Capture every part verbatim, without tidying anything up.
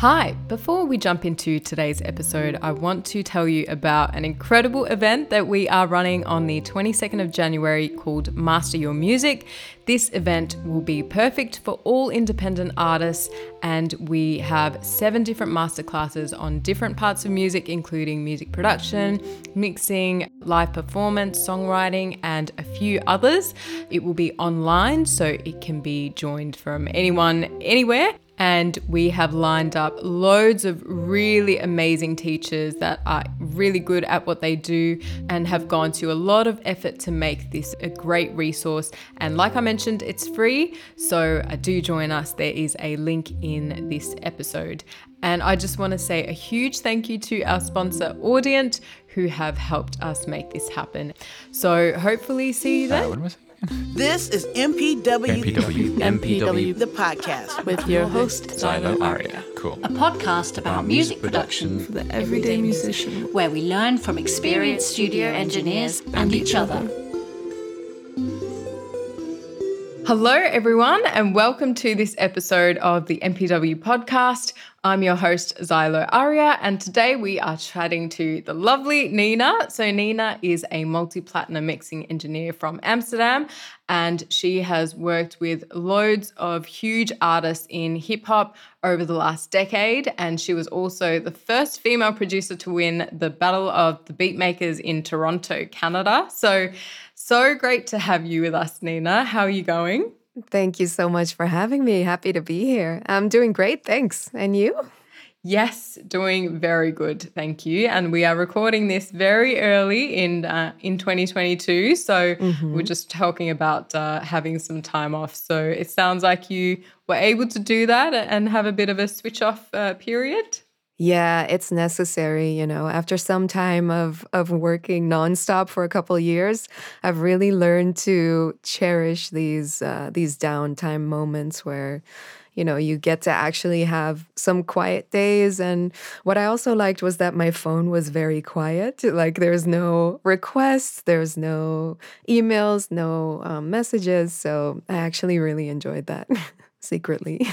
Hi, before we jump into today's episode, I want to tell you about an incredible event that we are running on the twenty-second of January called Master Your Music. This event will be perfect for all independent artists, and we have seven different masterclasses on different parts of music, including music production, mixing, live performance, songwriting, and a few others. It will be online, so it can be joined from anyone, anywhere. And we have lined up loads of really amazing teachers that are really good at what they do and have gone to a lot of effort to make this a great resource. And like I mentioned, it's free, so do join us. There is a link in this episode. And I just want to say a huge thank you to our sponsor, Audient, who have helped us make this happen. So hopefully see you there. Uh, This is M P W, M P W, M P W, the podcast with your host, Zylo Aria. Cool. A podcast about music production for the everyday musician, where we learn from experienced studio engineers and each other. Hello, everyone, and welcome to this episode of the M P W podcast. I'm your host, Zylo Aria, and today we are chatting to the lovely Nina. So Nina is a multi-platinum mixing engineer from Amsterdam, and she has worked with loads of huge artists in hip-hop over the last decade, and she was also the first female producer to win the Battle of the Beatmakers in Toronto, Canada. So, so great to have you with us, Nina. How are you going? Thank you so much for having me. Happy to be here. I'm doing great, thanks. And you? Yes, doing very good, thank you. And we are recording this very early in uh, in twenty twenty-two, so mm-hmm. we're just talking about uh, having some time off. So it sounds like you were able to do that and have a bit of a switch-off uh, period. Yeah, it's necessary, you know. After some time of of working nonstop for a couple of years, I've really learned to cherish these uh, these downtime moments where, you know, you get to actually have some quiet days. And what I also liked was that my phone was very quiet. Like, there's no requests, there's no emails, no um, messages. So I actually really enjoyed that secretly.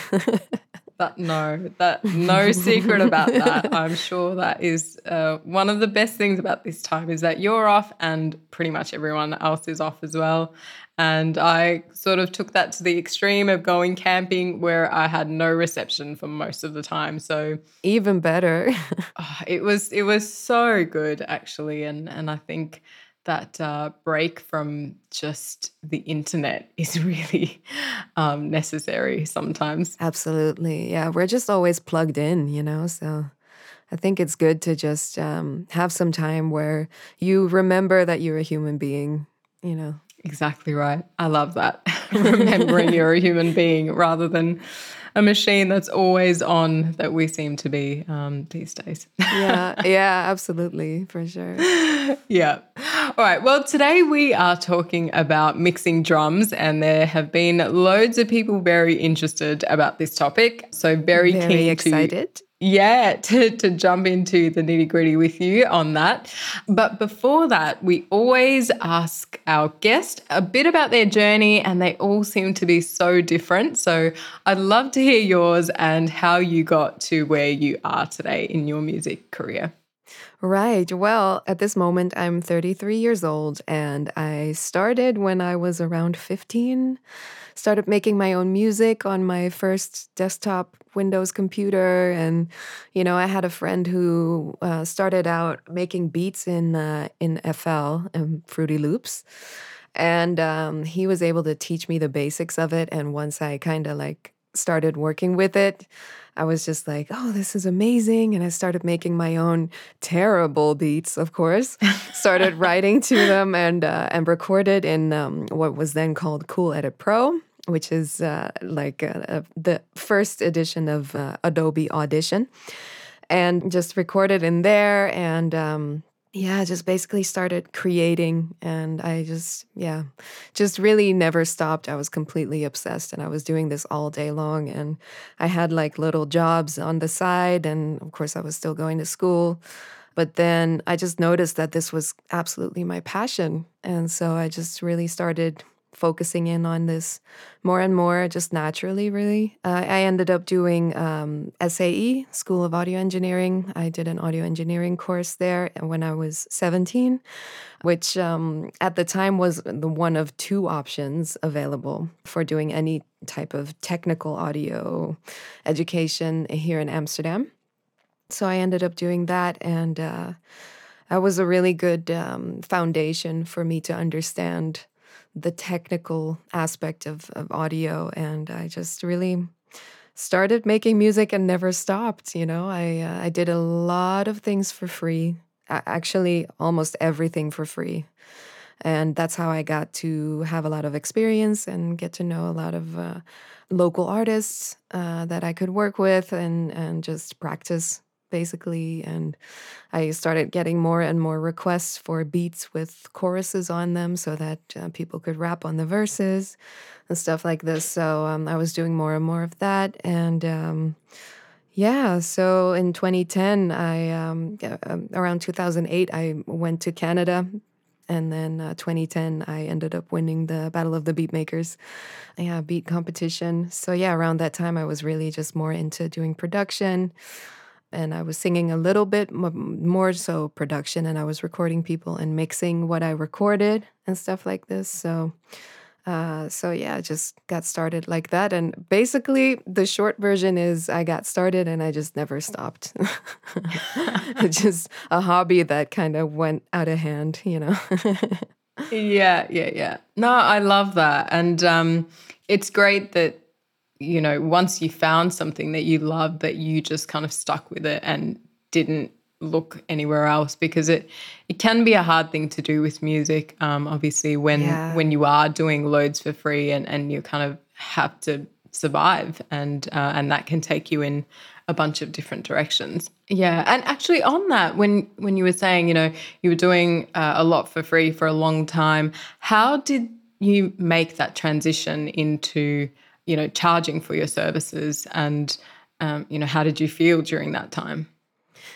That no, that no secret about that. I'm sure that is uh, one of the best things about this time is that you're off and pretty much everyone else is off as well. And I sort of took that to the extreme of going camping where I had no reception for most of the time. So even better. oh, it was it was so good actually, and and I think that uh, break from just the internet is really um, necessary sometimes. Absolutely. Yeah, we're just always plugged in, you know, so I think it's good to just um, have some time where you remember that you're a human being, you know. Exactly right. I love that. Remembering you're a human being rather than a machine that's always on that we seem to be um, these days. yeah, yeah, absolutely, for sure. Yeah. All right, well, today we are talking about mixing drums, and there have been loads of people very interested about this topic. So very, very keen excited. To, yeah, to, to jump into the nitty-gritty with you on that. But before that, we always ask our guest a bit about their journey, and they all seem to be so different. So I'd love to hear yours and how you got to where you are today in your music career. Right. Well, at this moment, I'm thirty-three years old, and I started when I was around fifteen, started making my own music on my first desktop Windows computer. And, you know, I had a friend who uh, started out making beats in uh, in F L and Fruity Loops. And um, he was able to teach me the basics of it. And once I kind of like started working with it, I was just like, oh, this is amazing. And I started making my own terrible beats, of course, started writing to them and uh, and recorded in um, what was then called Cool Edit Pro, which is uh, like uh, the first edition of uh, Adobe Audition, and just recorded in there. And um, yeah, just basically started creating. And I just, yeah, just really never stopped. I was completely obsessed, and I was doing this all day long. And I had like little jobs on the side. And of course, I was still going to school. But then I just noticed that this was absolutely my passion. And so I just really started focusing in on this more and more, just naturally, really. Uh, I ended up doing um, S A E, School of Audio Engineering. I did an audio engineering course there when I was seventeen, which um, at the time was the one of two options available for doing any type of technical audio education here in Amsterdam. So I ended up doing that, and uh, that was a really good um, foundation for me to understand the technical aspect of, of audio, and I just really started making music and never stopped, you know. I uh, I did a lot of things for free, actually almost everything for free, and that's how I got to have a lot of experience and get to know a lot of uh, local artists uh, that I could work with and, and just practice, basically. And I started getting more and more requests for beats with choruses on them so that uh, people could rap on the verses and stuff like this. So um, I was doing more and more of that. And um, yeah, so in twenty ten, I um, around two thousand eight, I went to Canada. And then uh, twenty ten, I ended up winning the Battle of the Beatmakers, yeah, beat competition. So yeah, around that time, I was really just more into doing production. And I was singing a little bit, m- more so production. And I was recording people and mixing what I recorded and stuff like this. So uh, so yeah, just got started like that. And basically, the short version is I got started and I just never stopped. Just a hobby that kind of went out of hand, you know. yeah, yeah, yeah. No, I love that. And um, it's great that, you know, once you found something that you love, that you just kind of stuck with it and didn't look anywhere else, because it it can be a hard thing to do with music, um, obviously, when yeah. when you are doing loads for free and, and you kind of have to survive, and uh, and that can take you in a bunch of different directions. Yeah, and actually on that, when, when you were saying, you know, you were doing uh, a lot for free for a long time, how did you make that transition into, you know, charging for your services? And, um, you know, how did you feel during that time?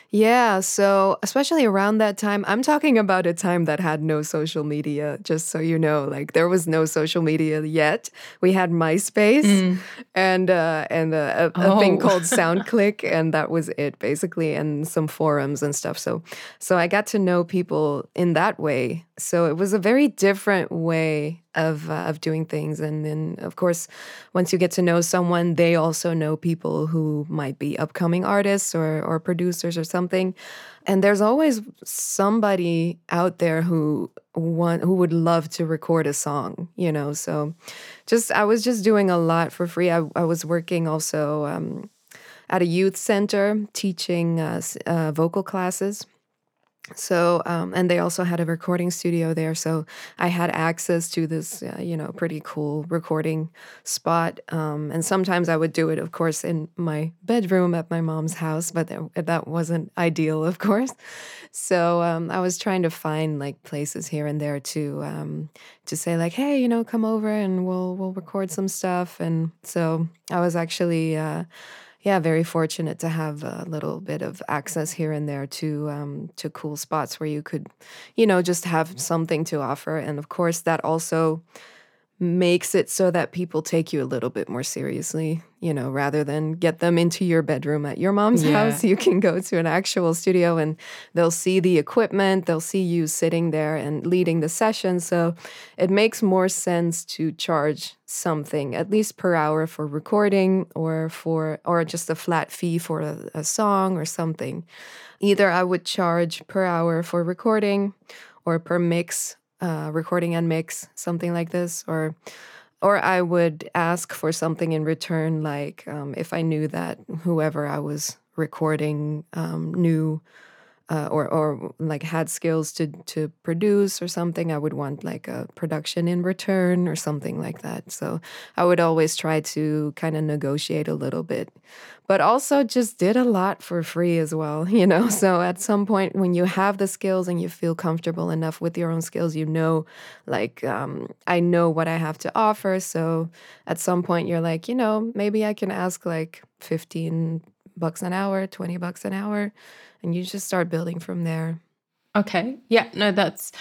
Yeah, so especially around that time, I'm talking about a time that had no social media, just so you know, like there was no social media yet. We had MySpace mm. and uh, and a, a, oh. a thing called SoundClick, and that was it basically, and some forums and stuff. So, so I got to know people in that way. So it was a very different way of uh, of doing things. And then, of course, once you get to know someone, they also know people who might be upcoming artists or, or producers or something. And there's always somebody out there who want, who would love to record a song, you know. So just I was just doing a lot for free. I, I was working also um, at a youth center teaching uh, uh, vocal classes. So, um, and they also had a recording studio there, so I had access to this, uh, you know, pretty cool recording spot. Um, and sometimes I would do it, of course, in my bedroom at my mom's house, but that, that wasn't ideal, of course. So um, I was trying to find like places here and there to um, to say like, hey, you know, come over and we'll we'll record some stuff. And so I was actually. Uh, Yeah, very fortunate to have a little bit of access here and there to um, to cool spots where you could, you know, just have something to offer. And of course, that also makes it so that people take you a little bit more seriously, you know, rather than get them into your bedroom at your mom's yeah. house. You can go to an actual studio and they'll see the equipment, they'll see you sitting there and leading the session. So it makes more sense to charge something, at least per hour for recording or for or just a flat fee for a, a song or something. Either I would charge per hour for recording or per mix. Uh, recording and mix, something like this, or or I would ask for something in return, like um, if I knew that whoever I was recording um, knew uh, or or like had skills to to produce or something, I would want like a production in return or something like that. So I would always try to kind of negotiate a little bit, but also just did a lot for free as well, you know. So at some point when you have the skills and you feel comfortable enough with your own skills, you know, like, um, I know what I have to offer. So at some point you're like, you know, maybe I can ask like fifteen bucks an hour, twenty bucks an hour, and you just start building from there. Okay. Yeah, no, that's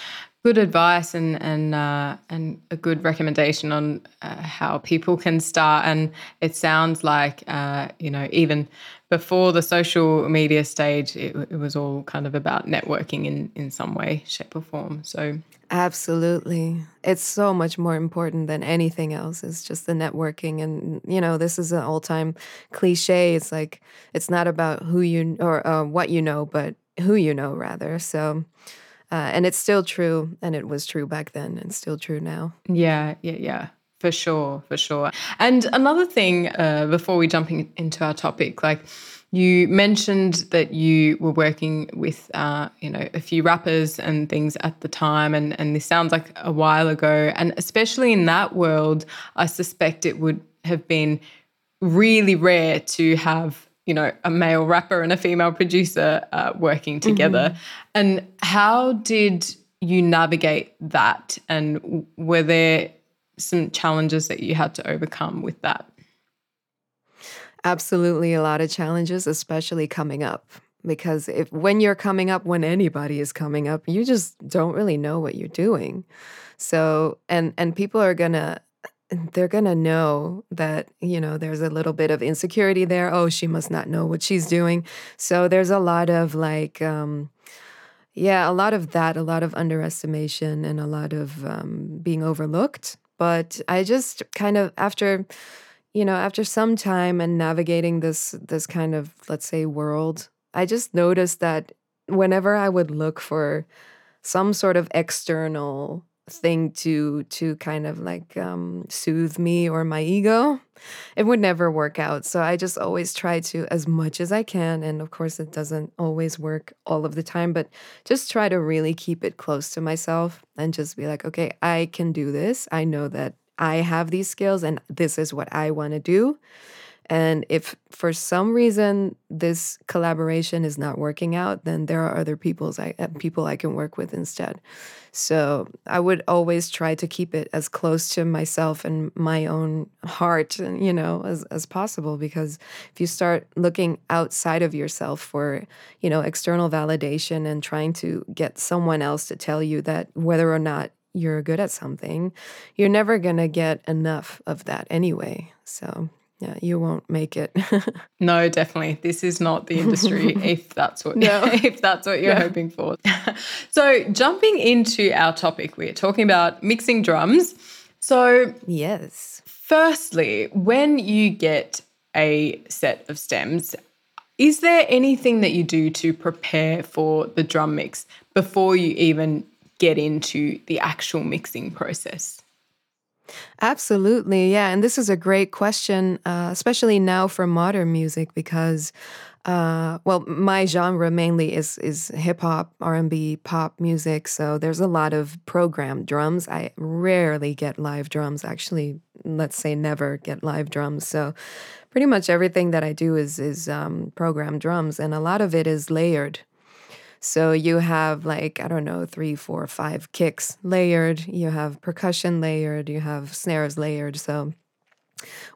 good advice and and uh, and a good recommendation on uh, how people can start. And it sounds like uh, you know, even before the social media stage, it, it was all kind of about networking in in some way, shape, or form. So absolutely, it's so much more important than anything else. It's just the networking, and you know, this is an all-time cliche. It's like it's not about who you or uh, what you know, but who you know rather. So. Uh, and it's still true, and it was true back then and still true now. Yeah, yeah, yeah, for sure, for sure. And another thing uh, before we jump in, into our topic, like you mentioned that you were working with, uh, you know, a few rappers and things at the time, and, and this sounds like a while ago. And especially in that world, I suspect it would have been really rare to have, you know, a male rapper and a female producer uh, working together. Mm-hmm. And how did you navigate that? And were there some challenges that you had to overcome with that? Absolutely, a lot of challenges, especially coming up. Because if when you're coming up, when anybody is coming up, you just don't really know what you're doing. So, and and people are going to, they're going to know that, you know, there's a little bit of insecurity there. Oh, she must not know what she's doing. So there's a lot of like, um, yeah, a lot of that, a lot of underestimation and a lot of um, being overlooked. But I just kind of after, you know, after some time and navigating this, this kind of, let's say, world, I just noticed that whenever I would look for some sort of external thing to to kind of like um, soothe me or my ego, it would never work out. So I just always try to, as much as I can, and of course it doesn't always work all of the time, but just try to really keep it close to myself and just be like, okay, I can do this. I know that I have these skills and this is what I want to do. And if for some reason this collaboration is not working out, then there are other people's I, people I can work with instead. So I would always try to keep it as close to myself and my own heart, you know, as, as possible. Because if you start looking outside of yourself for, you know, external validation and trying to get someone else to tell you that whether or not you're good at something, you're never going to get enough of that anyway. So... yeah, you won't make it. No, definitely. This is not the industry if that's what no. if that's what you're no. hoping for. So jumping into our topic, we're talking about mixing drums. So yes. Firstly, when you get a set of stems, is there anything that you do to prepare for the drum mix before you even get into the actual mixing process? Absolutely, yeah. And this is a great question, uh, especially now for modern music because, uh, well, my genre mainly is is hip-hop, R and B, pop music. So there's a lot of programmed drums. I rarely get live drums. Actually, let's say never get live drums. So pretty much everything that I do is, is um, programmed drums, and a lot of it is layered. So you have like, I don't know, three, four, five kicks layered. You have percussion layered. You have snares layered. So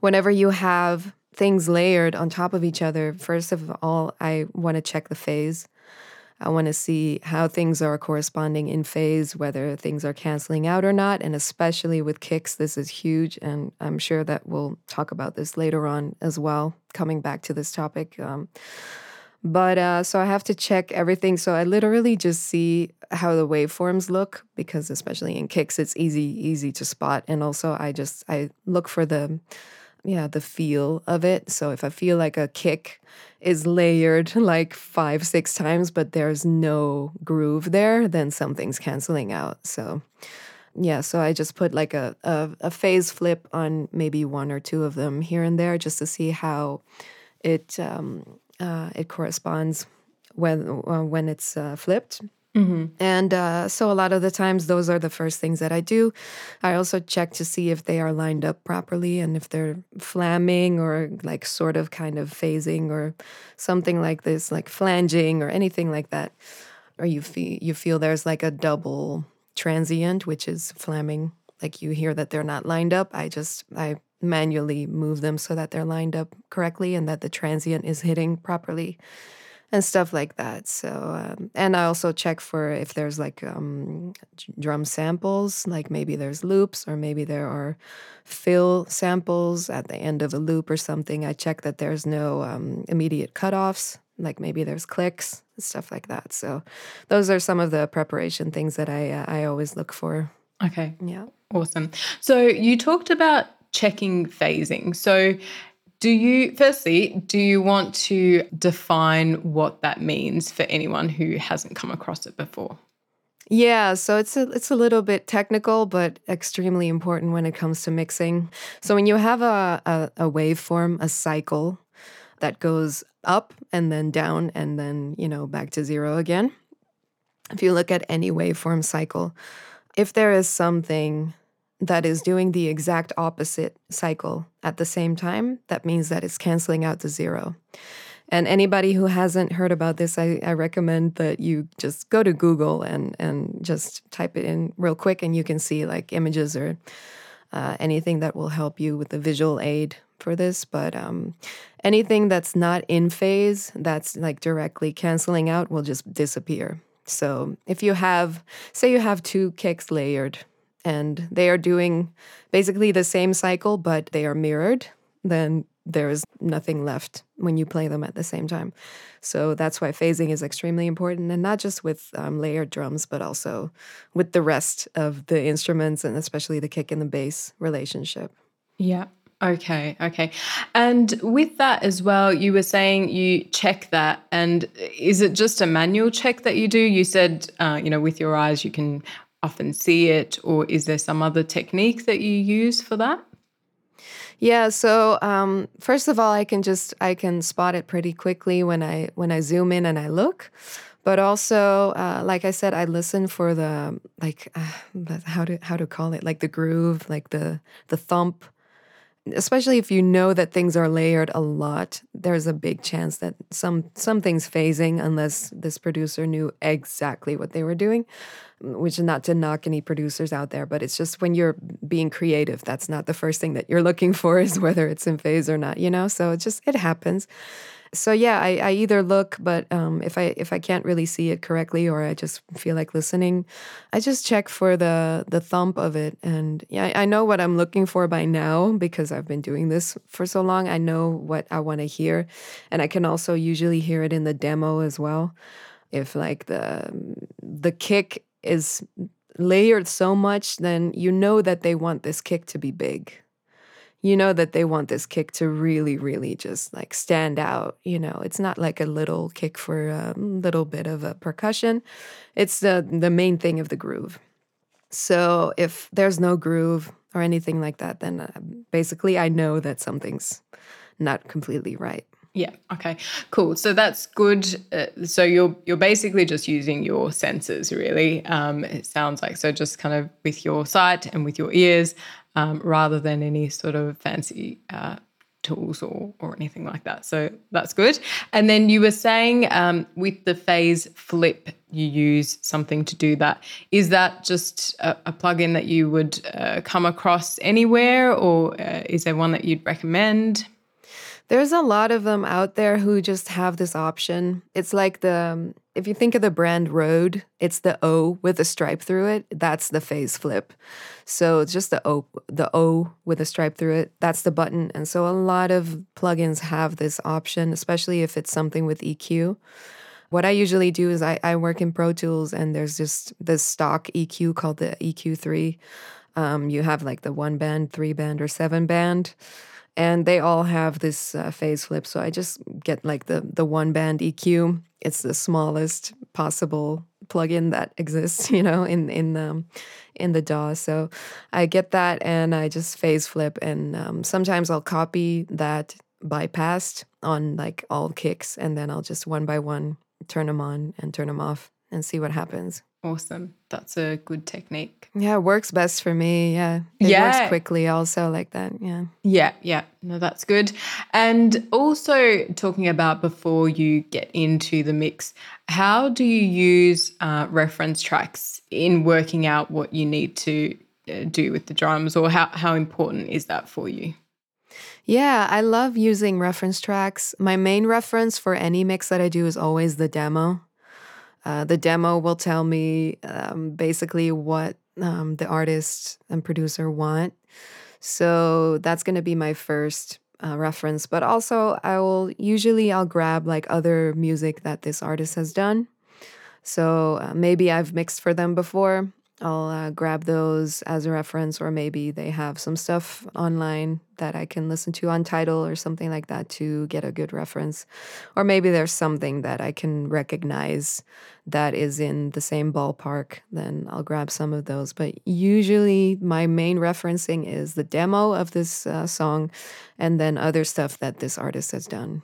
whenever you have things layered on top of each other, first of all, I want to check the phase. I want to see how things are corresponding in phase, whether things are canceling out or not. And especially with kicks, this is huge. And I'm sure that we'll talk about this later on as well, coming back to this topic. Um But uh, so I have to check everything. So I literally just see how the waveforms look because especially in kicks, it's easy, easy to spot. And also I just, I look for the, yeah, the feel of it. So if I feel like a kick is layered like five, six times, but there's no groove there, then something's canceling out. So yeah, so I just put like a, a, a phase flip on maybe one or two of them here and there just to see how it... Um, Uh, it corresponds when uh, when it's uh, flipped. Mm-hmm. And uh, so a lot of the times, those are the first things that I do. I also check to see if they are lined up properly and if they're flamming or like sort of kind of phasing or something like this, like flanging or anything like that. Or you, fe- you feel there's like a double transient, which is flamming. Like you hear that they're not lined up. I just... I. manually move them so that they're lined up correctly and that the transient is hitting properly. and stuff like that. So um, and I also check for if there's like um, drum samples, like maybe there's loops or maybe there are fill samples at the end of a loop or something. I check that there's no um, immediate cutoffs, like maybe there's clicks and stuff like that. So those are some of the preparation things that I uh, I always look for. Okay. Yeah. Awesome. So you talked about checking phasing. So do you, firstly, do you want to define what that means for anyone who hasn't come across it before? Yeah, so it's a, it's a little bit technical, but extremely important when it comes to mixing. So when you have a, a, a waveform, a cycle that goes up and then down and then, you know, back to zero again, if you look at any waveform cycle, if there is something that is doing the exact opposite cycle at the same time, that means that it's canceling out the zero. And anybody who hasn't heard about this, I, I recommend that you just go to Google and, and just type it in real quick, and you can see like images or uh, anything that will help you with the visual aid for this. But um, anything that's not in phase, that's like directly canceling out, will just disappear. So if you have, say you have two kicks layered and they are doing basically the same cycle, but they are mirrored, then there is nothing left when you play them at the same time. So that's why phasing is extremely important, and not just with um, layered drums, but also with the rest of the instruments, and especially the kick and the bass relationship. Yeah. Okay, okay. And with that as well, you were saying you check that, and is it just a manual check that you do? You said, uh, you know, with your eyes you can often see it, or is there some other technique that you use for that? Yeah, so um, first of all, I can just, I can spot it pretty quickly when I, when I zoom in and I look. But also, uh, like I said, I listen for the, like, uh, how to, how to call it, like the groove, like the, the thump. Especially if you know that things are layered a lot, there's a big chance that some something's phasing, unless this producer knew exactly what they were doing, which is not to knock any producers out there, but it's just when you're being creative, that's not the first thing that you're looking for, is whether it's in phase or not, you know? So it just, it happens. So yeah, I, I either look, but um, if I if I can't really see it correctly, or I just feel like listening, I just check for the the thump of it. And yeah, I know what I'm looking for by now because I've been doing this for so long. I know what I want to hear, and I can also usually hear it in the demo as well. If like the the kick is layered so much, then you know that they want this kick to be big. You know that they want this kick to really, really just like stand out. You know, it's not like a little kick for a little bit of a percussion. It's the, the main thing of the groove. So if there's no groove or anything like that, then basically I know that something's not completely right. Yeah. Okay, cool. So that's good. Uh, so you're you're basically just using your senses, really, um, it sounds like. So just kind of with your sight and with your ears, um, rather than any sort of fancy uh, tools or, or anything like that. So that's good. And then you were saying um, with the phase flip, you use something to do that. Is that just a, a plugin that you would uh, come across anywhere, or uh, is there one that you'd recommend? There's a lot of them out there who just have this option. It's like the, if you think of the brand Rode, it's the O with a stripe through it. That's the phase flip. So it's just the O, the O with a stripe through it. That's the button. And so a lot of plugins have this option, especially if it's something with E Q. What I usually do is I, I work in Pro Tools, and there's just this stock E Q called the E Q three. Um, you have like the one band, three band, or seven band. And they all have this uh, phase flip. So I just get like the the one band E Q. It's the smallest possible plugin that exists, you know, in in um, in the D A W. So I get that, and I just phase flip. And um, sometimes I'll copy that bypassed on like all kicks, and then I'll just one by one turn them on and turn them off and see what happens. Awesome. That's a good technique. Yeah, it works best for me. Yeah. It yeah. works quickly also like that. Yeah. Yeah, yeah. No, that's good. And also talking about before you get into the mix, how do you use uh, reference tracks in working out what you need to uh, do with the drums, or how, how important is that for you? Yeah, I love using reference tracks. My main reference for any mix that I do is always the demo. Uh, the demo will tell me um, basically what um, the artist and producer want. So that's going to be my first uh, reference. But also, I will usually I'll grab like other music that this artist has done. So uh, maybe I've mixed for them before. I'll uh, grab those as a reference, or maybe they have some stuff online that I can listen to on Tidal or something like that to get a good reference. Or maybe there's something that I can recognize that is in the same ballpark, then I'll grab some of those. But usually my main referencing is the demo of this uh, song and then other stuff that this artist has done.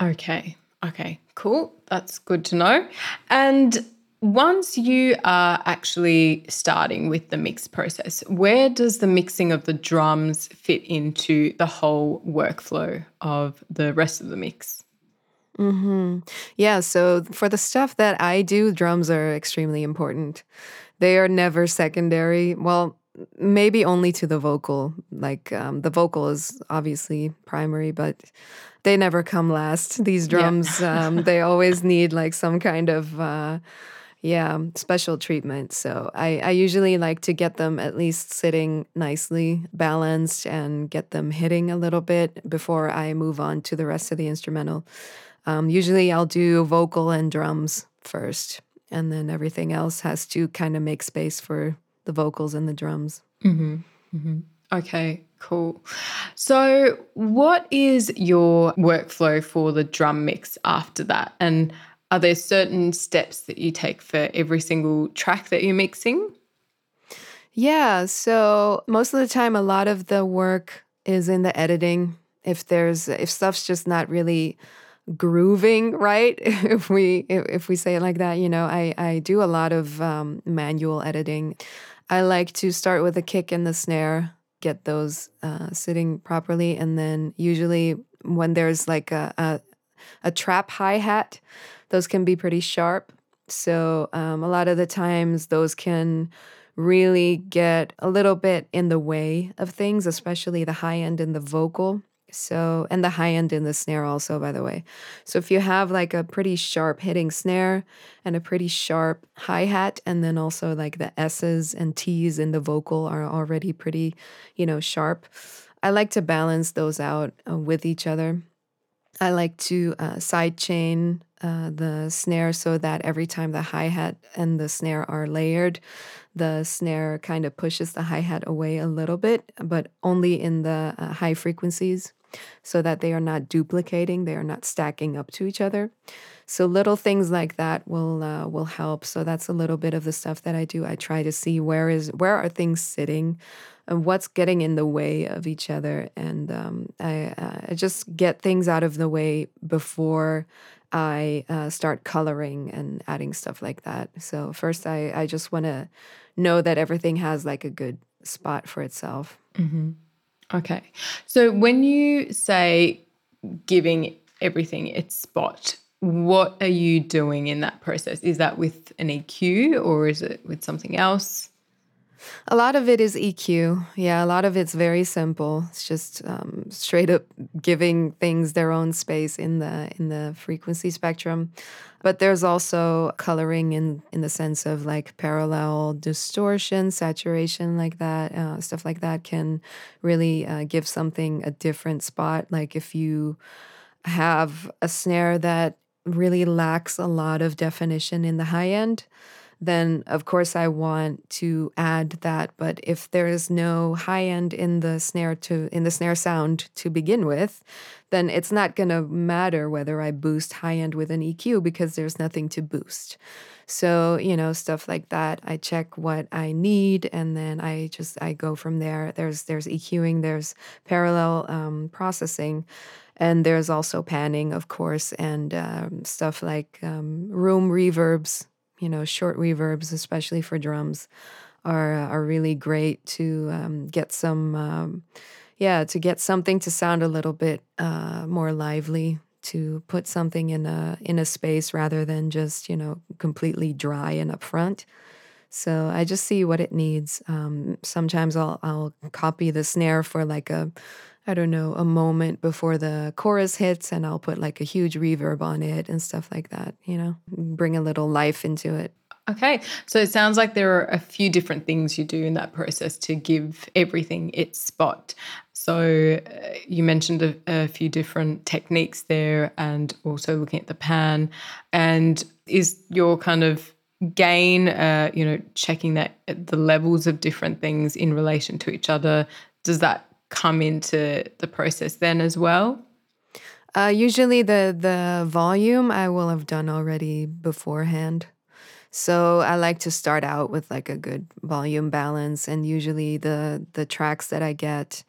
Okay, okay, cool. That's good to know. And once you are actually starting with the mix process, where does the mixing of the drums fit into the whole workflow of the rest of the mix? Mm-hmm. Yeah, so for the stuff that I do, drums are extremely important. They are never secondary. Well, maybe only to the vocal. Like um, the vocal is obviously primary, but they never come last. These drums, yeah. um, they always need like some kind of... Uh, Yeah, special treatment. So I, I usually like to get them at least sitting nicely, balanced, and get them hitting a little bit before I move on to the rest of the instrumental. Um, usually I'll do vocal and drums first, and then everything else has to kind of make space for the vocals and the drums. Mm-hmm. Mm-hmm. Okay, cool. So what is your workflow for the drum mix after that? And are there certain steps that you take for every single track that you're mixing? Yeah, so most of the time a lot of the work is in the editing. If there's if stuff's just not really grooving right, if we if we say it like that, you know, I, I do a lot of um, manual editing. I like to start with the kick and the snare, get those uh, sitting properly, and then usually when there's like a, a, a trap hi-hat, those can be pretty sharp. So um, a lot of the times those can really get a little bit in the way of things, especially the high end in the vocal. So, and the high end in the snare also, by the way. So if you have like a pretty sharp hitting snare and a pretty sharp hi-hat, and then also like the S's and T's in the vocal are already pretty, you know, sharp. I like to balance those out uh, with each other. I like to uh, side chain uh, the snare so that every time the hi-hat and the snare are layered, the snare kind of pushes the hi-hat away a little bit, but only in the uh, high frequencies so that they are not duplicating, they are not stacking up to each other. So little things like that will uh, will help. So that's a little bit of the stuff that I do. I try to see where is where are things sitting and what's getting in the way of each other. And um, I, I just get things out of the way before I uh, start coloring and adding stuff like that. So first, I, I just want to know that everything has like a good spot for itself. Mm-hmm. Okay. So when you say giving everything its spot, what are you doing in that process? Is that with an E Q or is it with something else? A lot of it is E Q. Yeah, a lot of it's very simple. It's just um, straight up giving things their own space in the in the frequency spectrum. But there's also coloring in, in the sense of like parallel distortion, saturation like that, uh, stuff like that can really uh, give something a different spot. Like if you have a snare that really lacks a lot of definition in the high end, then of course I want to add that. But if there is no high end in the snare to in the snare sound to begin with, then it's not going to matter whether I boost high end with an E Q because there's nothing to boost. So, you know, stuff like that, I check what I need and then I just I go from there. There's there's EQing, there's parallel um, processing. And there's also panning, of course, and um, stuff like um, room reverbs. You know, short reverbs, especially for drums, are are really great to um, get some, um, yeah, to get something to sound a little bit uh, more lively. To put something in a in a space rather than just, you know, completely dry and upfront. So I just see what it needs. Um, sometimes I'll I'll copy the snare for like a I don't know, a moment before the chorus hits, and I'll put like a huge reverb on it and stuff like that, you know, bring a little life into it. Okay. So it sounds like there are a few different things you do in that process to give everything its spot. So uh, you mentioned a, a few different techniques there, and also looking at the pan. And is your kind of gain, uh, you know, checking that the levels of different things in relation to each other, does that come into the process then as well? Uh, usually the the volume I will have done already beforehand. So I like to start out with like a good volume balance, and usually the the tracks that I get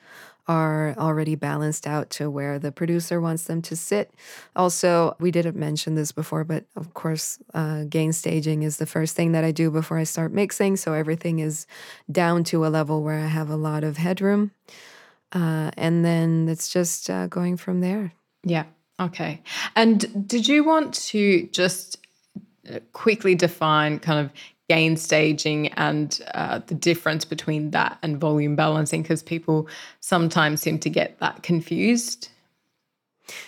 are already balanced out to where the producer wants them to sit. Also, we didn't mention this before, but of course, uh, gain staging is the first thing that I do before I start mixing, so everything is down to a level where I have a lot of headroom. Uh, and then it's just uh, going from there. Yeah. Okay. And did you want to just quickly define kind of gain staging and uh, the difference between that and volume balancing? Because people sometimes seem to get that confused.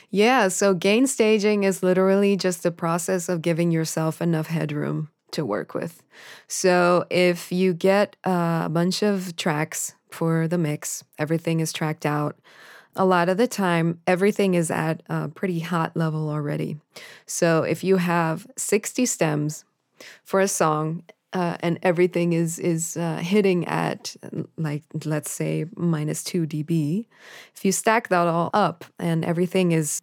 Yeah. So gain staging is literally just the process of giving yourself enough headroom to work with. So if you get uh, a bunch of tracks for the mix, everything is tracked out. A lot of the time, everything is at a pretty hot level already. So if you have sixty stems for a song, uh, and everything is is uh, hitting at, like, let's say, minus two decibels, if you stack that all up and everything is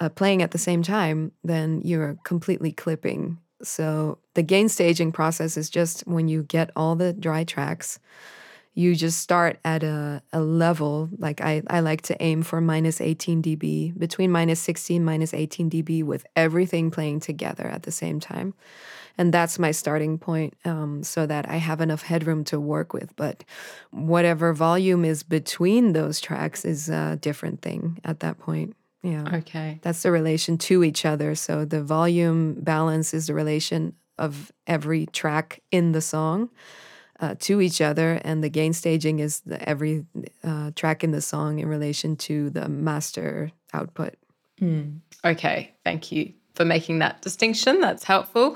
uh, playing at the same time, then you're completely clipping. So the gain staging process is just when you get all the dry tracks, you just start at a, a level, like I, I like to aim for minus eighteen decibels, between minus sixteen, minus eighteen decibels, with everything playing together at the same time. And that's my starting point, um, so that I have enough headroom to work with. But whatever volume is between those tracks is a different thing at that point. Yeah. Okay. That's the relation to each other. So the volume balance is the relation of every track in the song Uh, to each other, and the gain staging is the, every uh, track in the song in relation to the master output. Mm. Okay, thank you for making that distinction. That's helpful.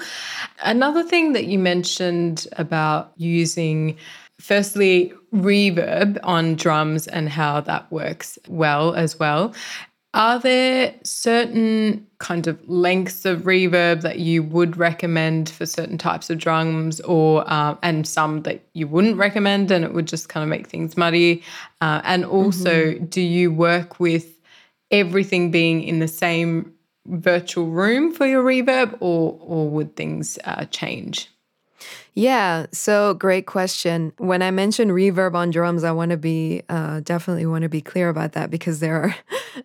Another thing that you mentioned about using, firstly, reverb on drums and how that works well as well. Are there certain kind of lengths of reverb that you would recommend for certain types of drums, or um, and some that you wouldn't recommend, and it would just kind of make things muddy? Uh, and also, mm-hmm. do you work with everything being in the same virtual room for your reverb, or or would things uh, change? Yeah, so great question. When I mention reverb on drums, I want to be uh, definitely want to be clear about that, because there are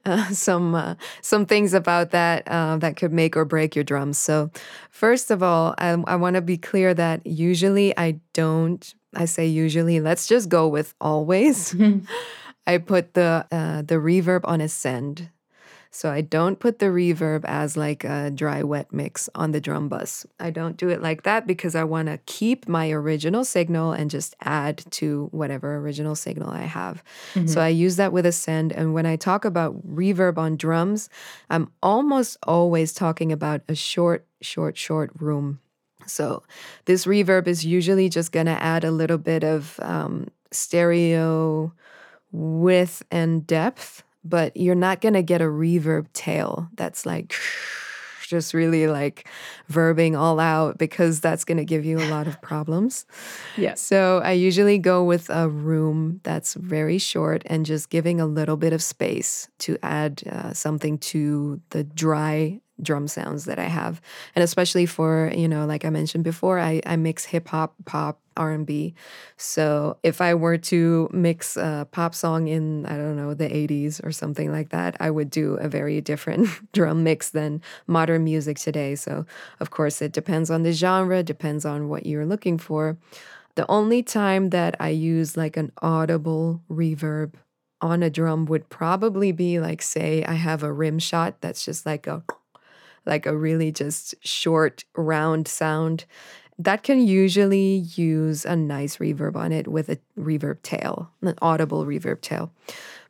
uh, some uh, some things about that uh, that could make or break your drums. So first of all, I, I want to be clear that usually I don't. I say usually. Let's just go with always. I put the uh, the reverb on a send. So I don't put the reverb as like a dry wet mix on the drum bus. I don't do it like that, because I want to keep my original signal and just add to whatever original signal I have. Mm-hmm. So I use that with a send. And when I talk about reverb on drums, I'm almost always talking about a short, short, short room. So this reverb is usually just going to add a little bit of um, stereo width and depth, but you're not going to get a reverb tail that's like just really like verbing all out, because that's going to give you a lot of problems. Yeah. So I usually go with a room that's very short and just giving a little bit of space to add uh, something to the dry drum sounds that I have. And especially for, you know, like I mentioned before, I, I mix hip hop, pop, R and B. So if I were to mix a pop song in, I don't know, the eighties or something like that, I would do a very different drum mix than modern music today. So of course, it depends on the genre, depends on what you're looking for. The only time that I use like an audible reverb on a drum would probably be like, say, I have a rim shot that's just like a like a really just short, round sound. That can usually use a nice reverb on it with a reverb tail, an audible reverb tail.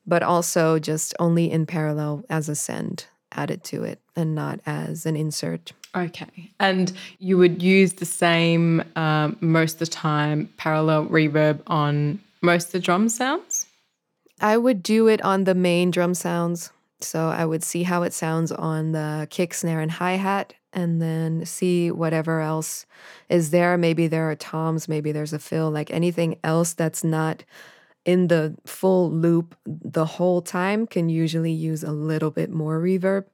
but also just only in parallel as a send added to it and not as an insert. Okay. And you would use the same um, most of the time parallel reverb on most of the drum sounds? I would do it on the main drum sounds. So I would see how it sounds on the kick, snare, and hi-hat, and then see whatever else is there. Maybe there are toms, maybe there's a fill, like anything else that's not in the full loop the whole time can usually use a little bit more reverb.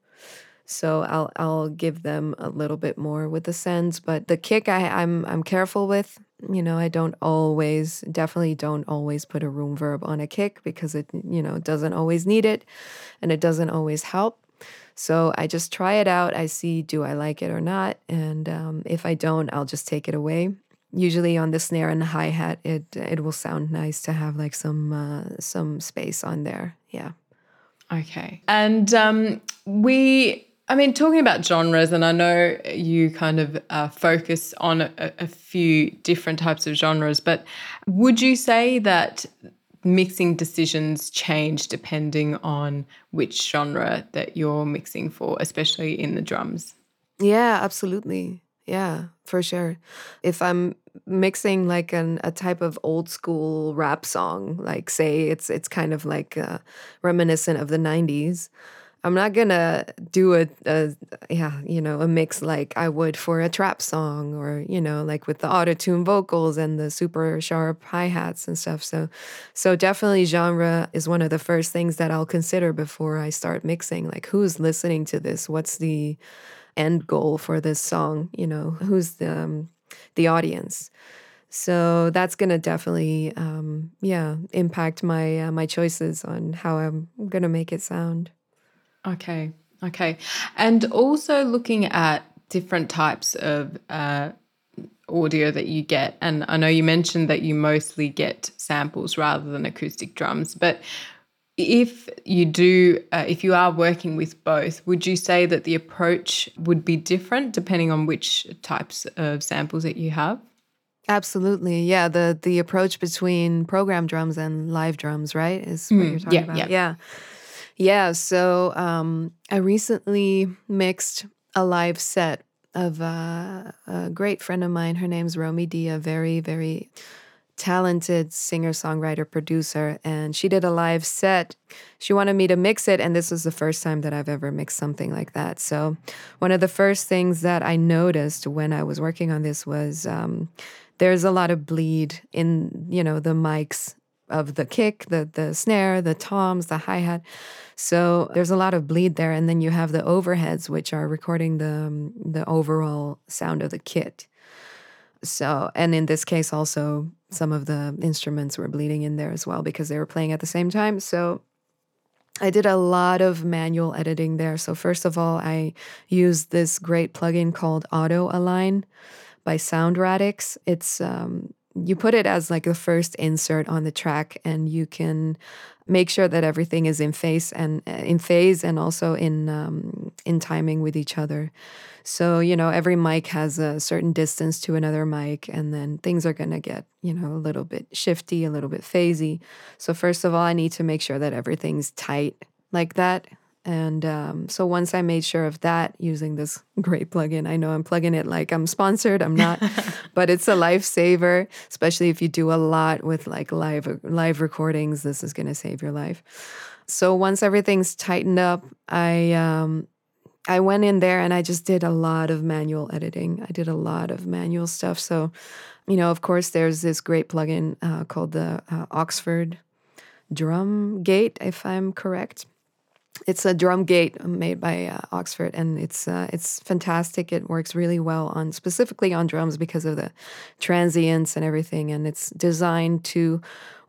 So I'll I'll give them a little bit more with the sends, but the kick I, I'm I'm careful with. You know, I don't always, definitely don't always put a room verb on a kick because it, you know, doesn't always need it and it doesn't always help. So I just try it out. I see, do I like it or not? And um, if I don't, I'll just take it away. Usually on the snare and the hi-hat, it it will sound nice to have like some uh, some space on there. Yeah. Okay. And um, we... I mean, talking about genres, and I know you kind of uh, focus on a, a few different types of genres, but would you say that mixing decisions change depending on which genre that you're mixing for, especially in the drums? Yeah, absolutely. Yeah, for sure. If I'm mixing like an, a type of old school rap song, like say it's it's kind of like uh, reminiscent of the nineties, I'm not gonna do a, a, yeah, you know, a mix like I would for a trap song or, you know, like with the auto-tune vocals and the super sharp hi-hats and stuff. So, so definitely genre is one of the first things that I'll consider before I start mixing. Like, who's listening to this? What's the end goal for this song? You know, who's the um, the audience? So that's gonna definitely, um, yeah, impact my uh, my choices on how I'm gonna make it sound. Okay, okay. And also looking at different types of uh, audio that you get, and I know you mentioned that you mostly get samples rather than acoustic drums, but if you do, uh, if you are working with both, would you say that the approach would be different depending on which types of samples that you have? Absolutely. Yeah. The the approach between program drums and live drums, right, is what mm, you're talking yeah, about. Yeah. yeah. Yeah, so um, I recently mixed a live set of uh, a great friend of mine. Her name's Romy Dia, very, very talented singer-songwriter, producer, and she did a live set. She wanted me to mix it, and this was the first time that I've ever mixed something like that. So one of the first things that I noticed when I was working on this was um, there's a lot of bleed in, you know, the mics of the kick, the the snare, the toms, the hi-hat. So there's a lot of bleed there. And then you have the overheads, which are recording the um, the overall sound of the kit. So, and in this case also, some of the instruments were bleeding in there as well because they were playing at the same time. So I did a lot of manual editing there. So first of all, I used this great plugin called Auto Align by Sound Radix. It's... Um, You put it as like the first insert on the track, and you can make sure that everything is in phase and in phase, and also in um, in timing with each other. So you know every mic has a certain distance to another mic, and then things are gonna get you know a little bit shifty, a little bit phasey. So first of all, I need to make sure that everything's tight like that. And um, so once I made sure of that using this great plugin, I know I'm plugging it like I'm sponsored, I'm not, but it's a lifesaver, especially if you do a lot with like live live recordings. This is going to save your life. So once everything's tightened up, I um, I went in there and I just did a lot of manual editing. I did a lot of manual stuff. So, you know, of course, there's this great plugin uh, called the uh, Oxford Drum Gate, if I'm correct. It's a drum gate made by uh, Oxford, and it's uh, it's fantastic. It works really well on specifically on drums because of the transients and everything, and it's designed to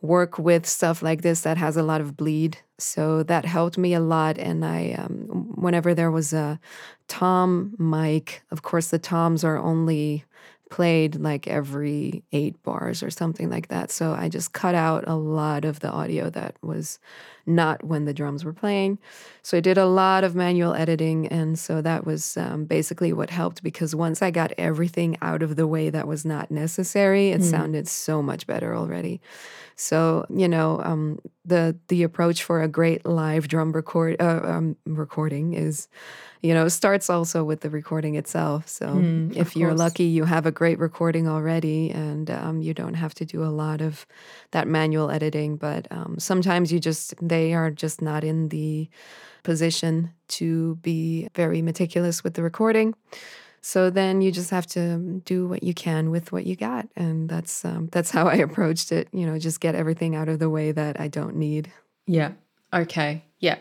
work with stuff like this that has a lot of bleed. So that helped me a lot, and I um, whenever there was a tom mic, of course the toms are only played like every eight bars or something like that. So I just cut out a lot of the audio that was not when the drums were playing. So I did a lot of manual editing, and so that was um, basically what helped, because once I got everything out of the way that was not necessary, it mm. sounded so much better already. So, you know, um, the the approach for a great live drum record uh, um, recording is, you know, starts also with the recording itself. So mm, if you're course. lucky, you have a great recording already, and um, you don't have to do a lot of that manual editing. But um, sometimes you just, they are just not in the position to be very meticulous with the recording. So then you just have to do what you can with what you got. And that's um, that's how I approached it. You know, just get everything out of the way that I don't need. Yeah. Okay. Yeah.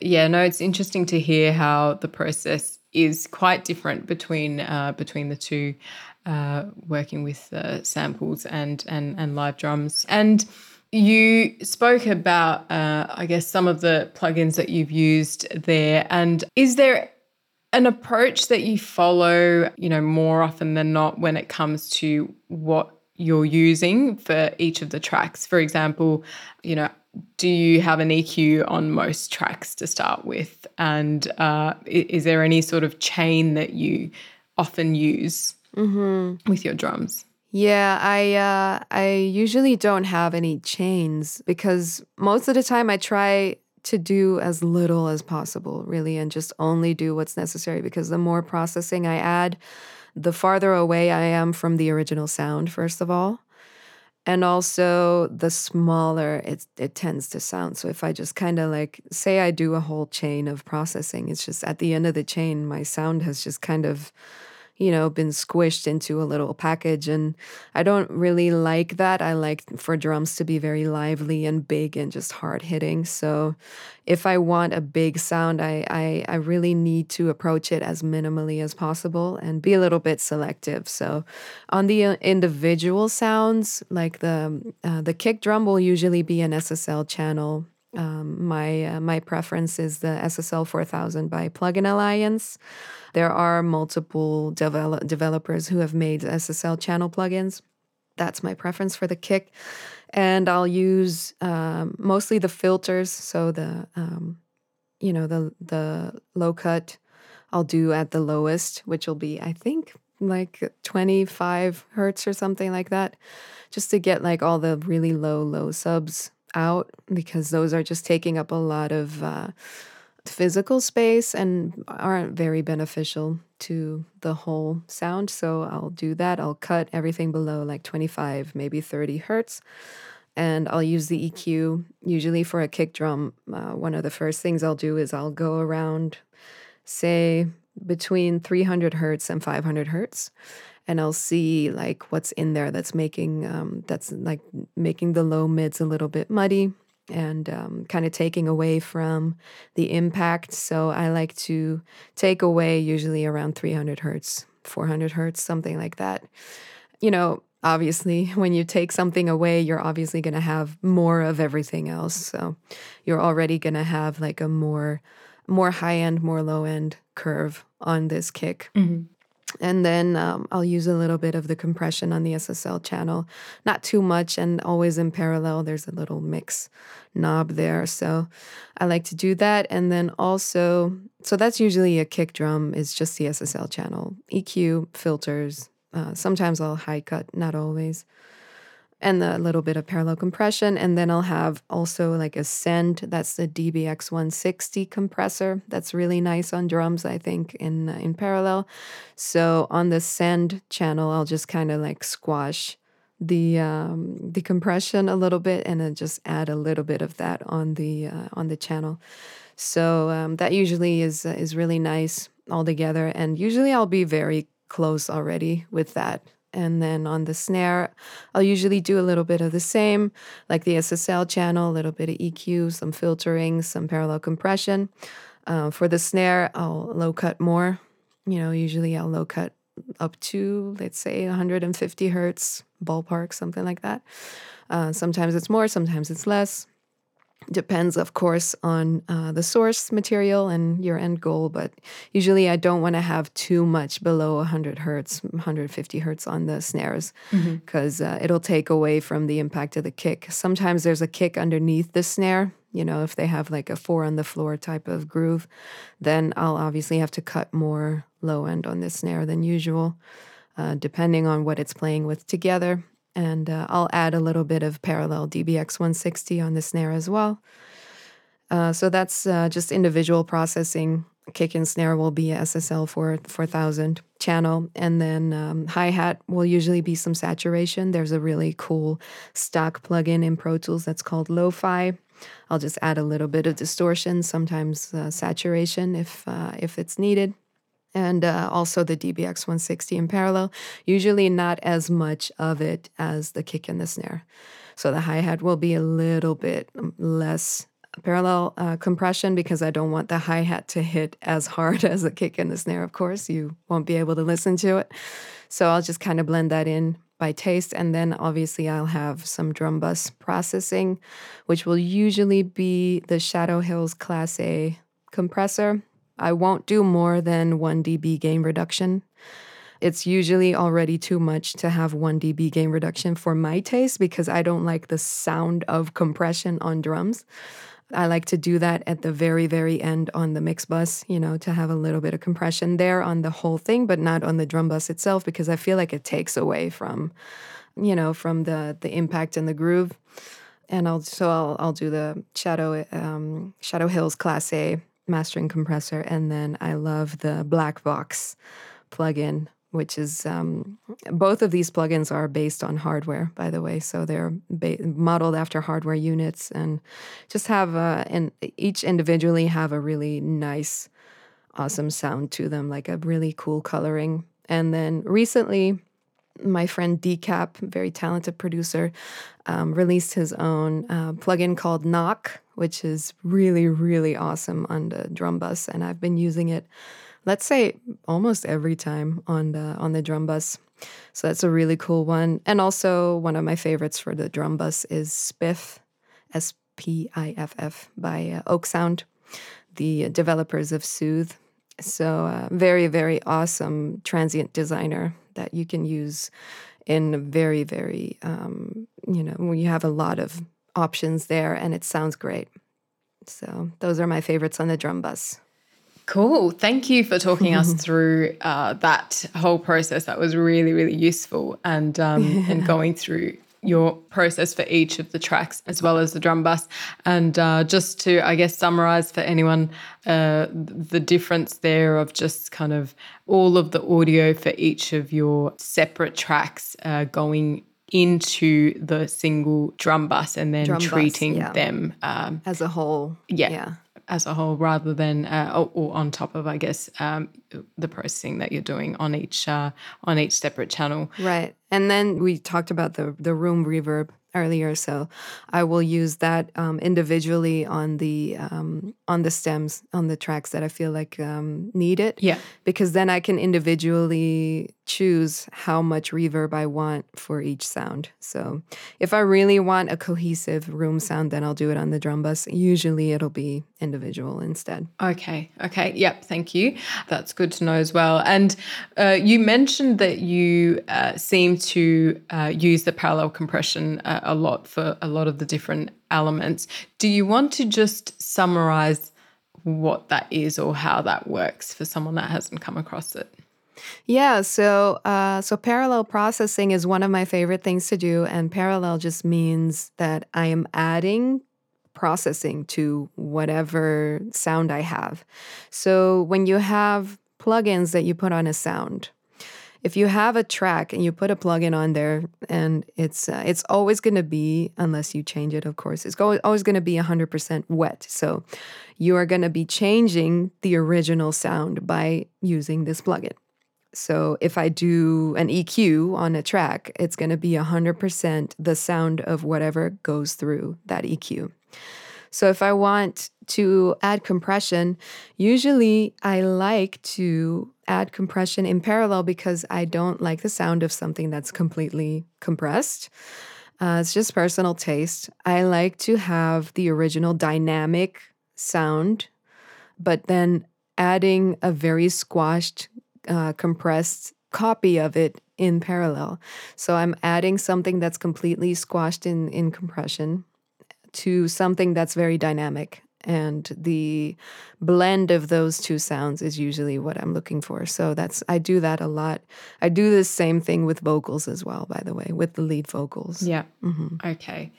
Yeah. No, it's interesting to hear how the process is quite different between uh, between the two, uh, working with uh, samples and, and, and live drums. And you spoke about, uh, I guess, some of the plugins that you've used there. And is there an approach that you follow, you know, more often than not when it comes to what you're using for each of the tracks? For example, you know, do you have an E Q on most tracks to start with? And uh, is there any sort of chain that you often use mm-hmm. with your drums? Yeah, I uh, I usually don't have any chains, because most of the time I try to do as little as possible, really, and just only do what's necessary, because the more processing I add, the farther away I am from the original sound, first of all. And also, the smaller it it tends to sound. So if I just kind of like, say I do a whole chain of processing, it's just at the end of the chain, my sound has just kind of, you know, been squished into a little package. And I don't really like that. I like for drums to be very lively and big and just hard hitting. So if I want a big sound, I, I, I really need to approach it as minimally as possible and be a little bit selective. So on the individual sounds, like the, uh, the kick drum will usually be an S S L channel. Um, my uh, my preference is the S S L four thousand by Plugin Alliance. There are multiple develop- developers who have made S S L channel plugins. That's my preference for the kick. And I'll use um, mostly the filters, so the um, you know the the low cut I'll do at the lowest, which will be, I think, like twenty-five hertz or something like that, just to get like all the really low low subs out, because those are just taking up a lot of uh, physical space and aren't very beneficial to the whole sound. So I'll do that. I'll cut everything below like twenty-five, maybe thirty hertz. And I'll use the E Q. Usually for a kick drum, uh, one of the first things I'll do is I'll go around, say, between three hundred hertz and five hundred hertz. And I'll see like what's in there that's making um, that's like making the low mids a little bit muddy and um, kind of taking away from the impact. So I like to take away usually around three hundred hertz, four hundred hertz, something like that. You know, obviously, when you take something away, you're obviously going to have more of everything else. So you're already going to have like a more more high end, more low end curve on this kick. Mm-hmm. And then um, I'll use a little bit of the compression on the S S L channel. Not too much, and always in parallel. There's a little mix knob there. So I like to do that. And then also, so that's usually a kick drum. It's just the S S L channel. E Q, filters. Uh, sometimes I'll high cut, not always. And a little bit of parallel compression. And then I'll have also like a send. That's the D B X one sixty compressor. That's really nice on drums, I think, in uh, in parallel. So on the send channel, I'll just kind of like squash the um, the compression a little bit, and then just add a little bit of that on the uh, on the channel. So um, that usually is uh, is really nice all together. And usually I'll be very close already with that. And then on the snare, I'll usually do a little bit of the same, like the S S L channel, a little bit of E Q, some filtering, some parallel compression. Uh, for the snare, I'll low cut more. You know, usually I'll low cut up to, let's say, one hundred fifty hertz, ballpark, something like that. Uh, sometimes it's more, sometimes it's less. Depends, of course, on uh, the source material and your end goal, but usually I don't want to have too much below one hundred hertz, one hundred fifty hertz on the snares, because mm-hmm. uh, it'll take away from the impact of the kick. Sometimes there's a kick underneath the snare you know, if they have like a four on the floor type of groove, then I'll obviously have to cut more low end on this snare than usual, uh, depending on what it's playing with together. And uh, I'll add a little bit of parallel D B X one sixty on the snare as well. Uh, so that's uh, just individual processing. Kick and snare will be S S L four thousand channel. And then um, hi-hat will usually be some saturation. There's a really cool stock plugin in Pro Tools that's called Lo-Fi. I'll just add a little bit of distortion, sometimes uh, saturation if uh, if it's needed. And uh, also the D B X one sixty in parallel, usually not as much of it as the kick and the snare. So the hi-hat will be a little bit less parallel uh, compression because I don't want the hi-hat to hit as hard as the kick and the snare, of course. You won't be able to listen to it. So I'll just kind of blend that in by taste. And then obviously I'll have some drum bus processing, which will usually be the Shadow Hills Class A compressor. I won't do more than one decibel gain reduction. It's usually already too much to have one decibel gain reduction for my taste because I don't like the sound of compression on drums. I like to do that at the very, very end on the mix bus, you know, to have a little bit of compression there on the whole thing, but not on the drum bus itself because I feel like it takes away from, you know, from the, the impact and the groove. And I'll so I'll, I'll do the Shadow um, Shadow Hills Class A mastering compressor, and then I love the Black Box plugin, which is um, both of these plugins are based on hardware, by the way, so they're ba- modeled after hardware units, and just have uh, and each individually have a really nice, awesome sound to them, like a really cool coloring. And then recently, my friend Decap, very talented producer, um, released his own uh, plugin called Knock, which is really, really awesome on the drum bus. And I've been using it, let's say, almost every time on the on the drum bus. So that's a really cool one. And also one of my favorites for the drum bus is Spiff, S P I F F, by uh, Oak Sound, the developers of Soothe. So uh, very, very awesome transient designer that you can use in very, very, um, you know, you have a lot of options there and it sounds great. So those are my favorites on the drum bus. Cool. Thank you for talking us through uh, that whole process. That was really, really useful. And, um, yeah. and going through your process for each of the tracks as well as the drum bus. And uh, just to, I guess, summarize for anyone uh, the difference there of just kind of all of the audio for each of your separate tracks uh, going into the single drum bus and then drum treating bus, yeah. them. Um, as a whole. Yeah. yeah. As a whole rather than uh, or, or on top of, I guess, um, the processing that you're doing on each uh, on each separate channel. Right. And then we talked about the, the room reverb earlier, so I will use that um, individually on the um, on the stems, on the tracks that I feel like um, need it. Yeah. Because then I can individually choose how much reverb I want for each sound. So if I really want a cohesive room sound, then I'll do it on the drum bus. Usually it'll be individual instead. Okay. Okay. Yep. Thank you. That's good to know as well. And uh, you mentioned that you uh, seem to uh, use the parallel compression uh, a lot for a lot of the different elements. Do you want to just summarize what that is or how that works for someone that hasn't come across it? Yeah, so uh, so parallel processing is one of my favorite things to do, and parallel just means that I am adding processing to whatever sound I have. So when you have plugins that you put on a sound, if you have a track and you put a plugin on there, and it's uh, it's always going to be, unless you change it, of course, it's always going to be one hundred percent wet. So you are going to be changing the original sound by using this plugin. So if I do an E Q on a track, it's going to be one hundred percent the sound of whatever goes through that E Q. So if I want to add compression, usually I like to add compression in parallel because I don't like the sound of something that's completely compressed. Uh, it's just personal taste. I like to have the original dynamic sound, but then adding a very squashed Uh, compressed copy of it in parallel. So I'm adding something that's completely squashed in, in compression to something that's very dynamic. And the blend of those two sounds is usually what I'm looking for. So that's I do that a lot. I do the same thing with vocals as well, by the way, with the lead vocals. Yeah. Mm-hmm. Okay.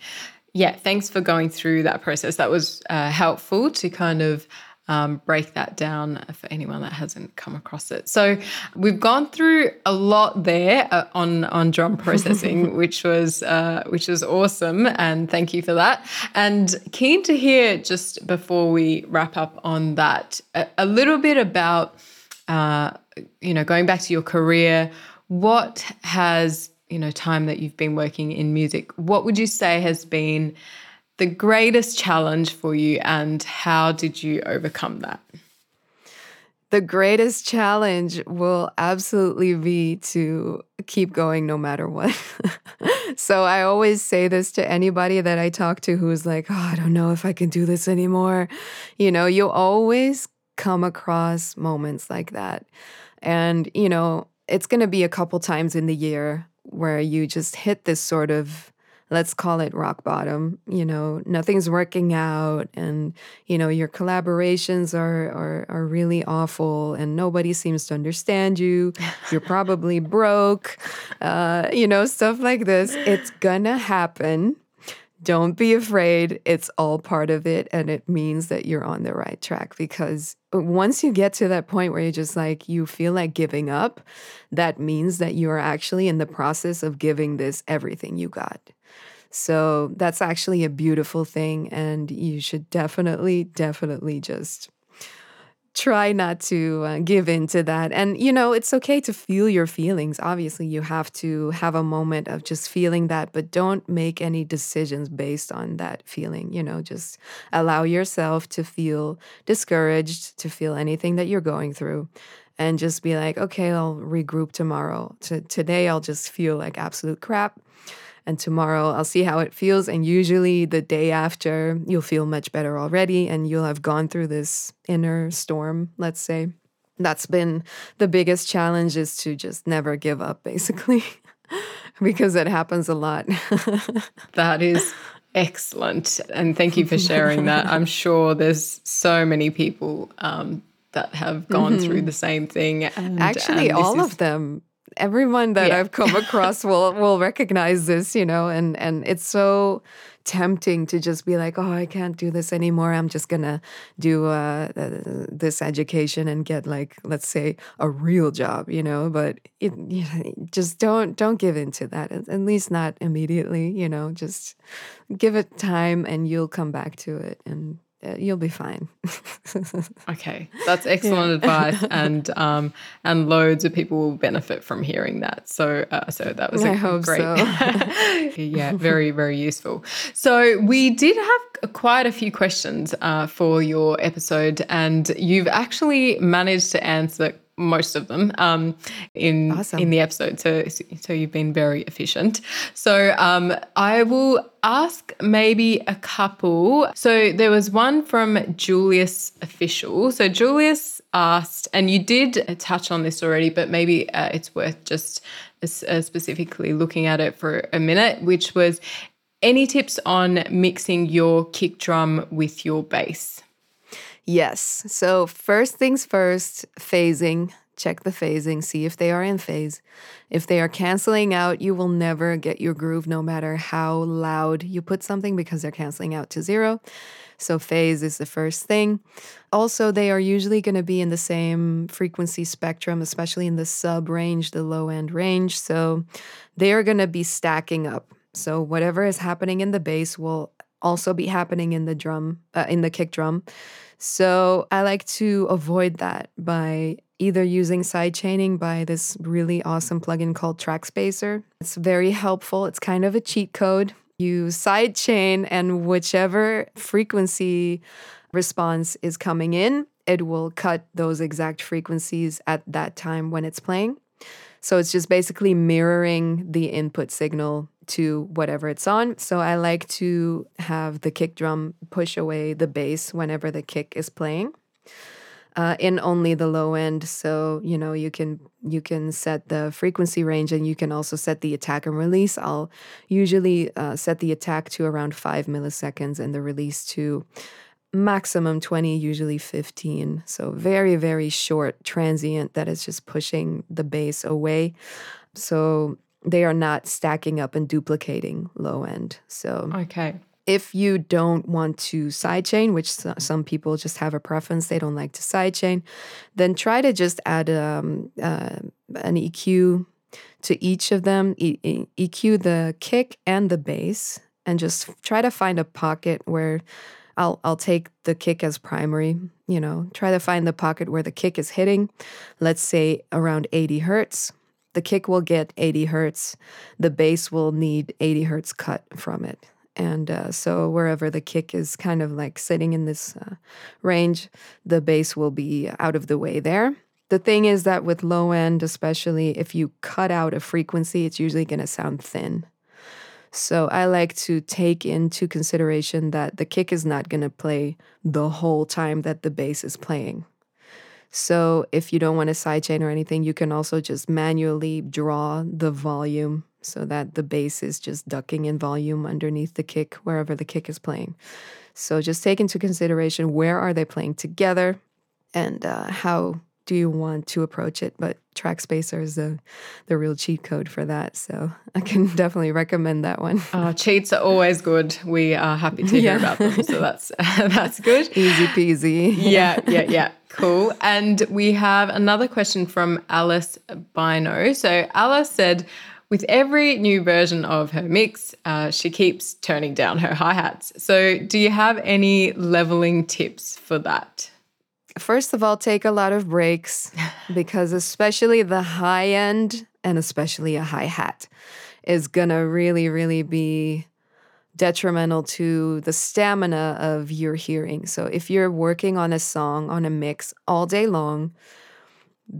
Yeah. Thanks for going through that process. That was uh, helpful to kind of um, break that down for anyone that hasn't come across it. So we've gone through a lot there uh, on on drum processing, which was uh, which was awesome, and thank you for that. And keen to hear, just before we wrap up on that, a, a little bit about uh, you know going back to your career. What has you know time that you've been working in music? What would you say has been the greatest challenge for you, and how did you overcome that? The greatest challenge will absolutely be to keep going no matter what. So I always say this to anybody that I talk to who's like, oh, I don't know if I can do this anymore. You know, you always come across moments like that. And, you know, it's going to be a couple times in the year where you just hit this sort of, let's call it rock bottom, you know, nothing's working out and, you know, your collaborations are are, are really awful and nobody seems to understand you. You're probably broke, uh, you know, stuff like this. It's gonna happen. Don't be afraid. It's all part of it. And it means that you're on the right track, because once you get to that point where you're just like, you feel like giving up, that means that you are actually in the process of giving this everything you got. So that's actually a beautiful thing, and you should definitely, definitely just try not to uh, give in to that. And, you know, it's okay to feel your feelings. Obviously, you have to have a moment of just feeling that, but don't make any decisions based on that feeling. You know, just allow yourself to feel discouraged, to feel anything that you're going through. And just be like, okay, I'll regroup tomorrow. T- today, I'll just feel like absolute crap. And tomorrow, I'll see how it feels. And usually the day after, you'll feel much better already. And you'll have gone through this inner storm, let's say. That's been the biggest challenge, is to just never give up, basically. Because it happens a lot. That is excellent. And thank you for sharing that. I'm sure there's so many people um, that have gone mm-hmm. through the same thing. And, Actually, and all is- of them. Everyone that yeah. I've come across will will recognize this, you know, and, and it's so tempting to just be like, oh, I can't do this anymore. I'm just going to do uh, this education and get, like, let's say, a real job, you know, but it, you know, just don't don't give in to that, at least not immediately, you know, just give it time and you'll come back to it and you'll be fine. Okay, that's excellent yeah. advice, and um, and loads of people will benefit from hearing that. So, uh, so that was a I hope great, so. yeah, very very useful. So we did have quite a few questions uh, for your episode, and you've actually managed to answer most of them um, in awesome. in the episode. So so you've been very efficient. So um, I will ask maybe a couple. So there was one from Julius Official. So Julius asked, and you did touch on this already, but maybe uh, it's worth just uh, specifically looking at it for a minute, which was, any tips on mixing your kick drum with your bass? Yes. So first things first, phasing. Check the phasing, see if they are in phase. If they are canceling out, you will never get your groove no matter how loud you put something, because they're canceling out to zero. So phase is the first thing. Also, they are usually going to be in the same frequency spectrum, especially in the sub range, the low end range. So they are going to be stacking up. So whatever is happening in the bass will also be happening in the drum, uh, in the kick drum. So I like to avoid that by either using sidechaining by this really awesome plugin called Track Spacer. It's very helpful. It's kind of a cheat code. You sidechain, and whichever frequency response is coming in, it will cut those exact frequencies at that time when it's playing. So it's just basically mirroring the input signal to whatever it's on. So I like to have the kick drum push away the bass whenever the kick is playing. uh, in only the low end. So, you know, you can you can set the frequency range, and you can also set the attack and release. I'll usually uh, set the attack to around five milliseconds and the release to maximum twenty, usually fifteen. So very, very short transient that is just pushing the bass away. So they are not stacking up and duplicating low end. So okay. If you don't want to sidechain, which some people just have a preference, they don't like to sidechain, then try to just add um, uh, an E Q to each of them, e- e- E Q the kick and the bass, and just try to find a pocket where I'll I'll take the kick as primary, you know, try to find the pocket where the kick is hitting, let's say around eighty hertz. The kick will get eighty hertz, the bass will need eighty hertz cut from it. And uh, so wherever the kick is kind of like sitting in this uh, range, the bass will be out of the way there. The thing is that with low end, especially if you cut out a frequency, it's usually going to sound thin. So I like to take into consideration that the kick is not going to play the whole time that the bass is playing. So if you don't want to sidechain or anything, you can also just manually draw the volume so that the bass is just ducking in volume underneath the kick, wherever the kick is playing. So just take into consideration where are they playing together, and uh, how do you want to approach it. But Track Spacer is the, the real cheat code for that. So I can definitely recommend that one. Uh, cheats are always good. We are happy to hear yeah. about them. So that's that's good. Easy peasy. Yeah, yeah, yeah. Cool. And we have another question from Alice Bino. So Alice said, with every new version of her mix, uh, she keeps turning down her hi-hats. So do you have any leveling tips for that? First of all, take a lot of breaks, because especially the high end, and especially a hi-hat, is going to really, really be detrimental to the stamina of your hearing. So if you're working on a song, on a mix all day long,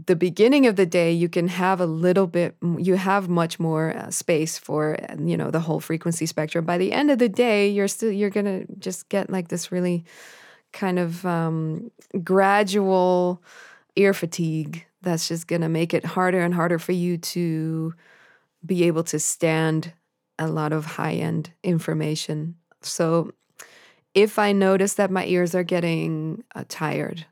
the beginning of the day, you can have a little bit, you have much more uh, space for, you know, the whole frequency spectrum. By the end of the day, you're still, you're going to just get like this really kind of um, gradual ear fatigue that's just going to make it harder and harder for you to be able to stand a lot of high-end information. So if I notice that my ears are getting uh, tired,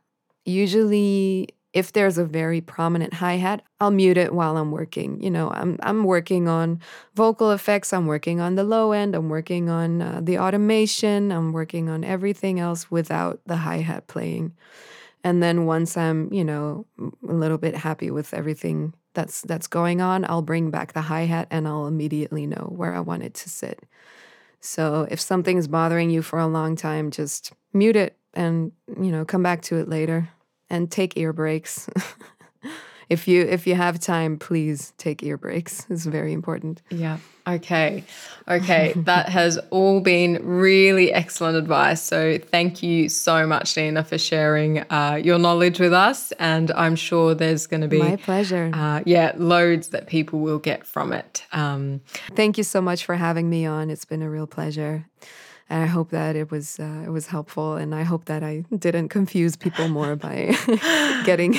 usually if there's a very prominent hi-hat, I'll mute it while I'm working. You know, I'm I'm working on vocal effects, I'm working on the low end, I'm working on uh, the automation, I'm working on everything else without the hi-hat playing. And then once I'm, you know, a little bit happy with everything that's that's going on, I'll bring back the hi-hat and I'll immediately know where I want it to sit. So if something's bothering you for a long time, just mute it and, you know, come back to it later. And take ear breaks. if you if you have time, please take ear breaks. It's very important. Yeah. Okay. Okay. That has all been really excellent advice. So thank you so much, Nina, for sharing uh, your knowledge with us. And I'm sure there's going to be my pleasure. Uh, yeah, loads that people will get from it. Um, thank you so much for having me on. It's been a real pleasure. And I hope that it was uh, it was helpful, and I hope that I didn't confuse people more by getting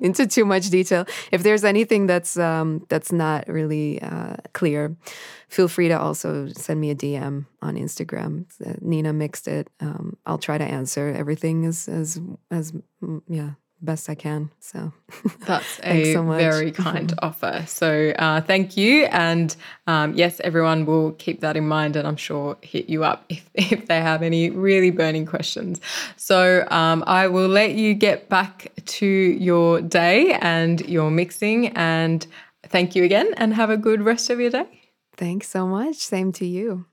into too much detail. If there's anything that's um, that's not really uh, clear, feel free to also send me a D M on Instagram. Uh, Nina Mixed It. Um, I'll try to answer everything as as as yeah. best I can. So that's a so very kind offer. So uh, thank you. And um, yes, everyone will keep that in mind, and I'm sure hit you up if, if they have any really burning questions. So um, I will let you get back to your day and your mixing, and thank you again, and have a good rest of your day. Thanks so much. Same to you.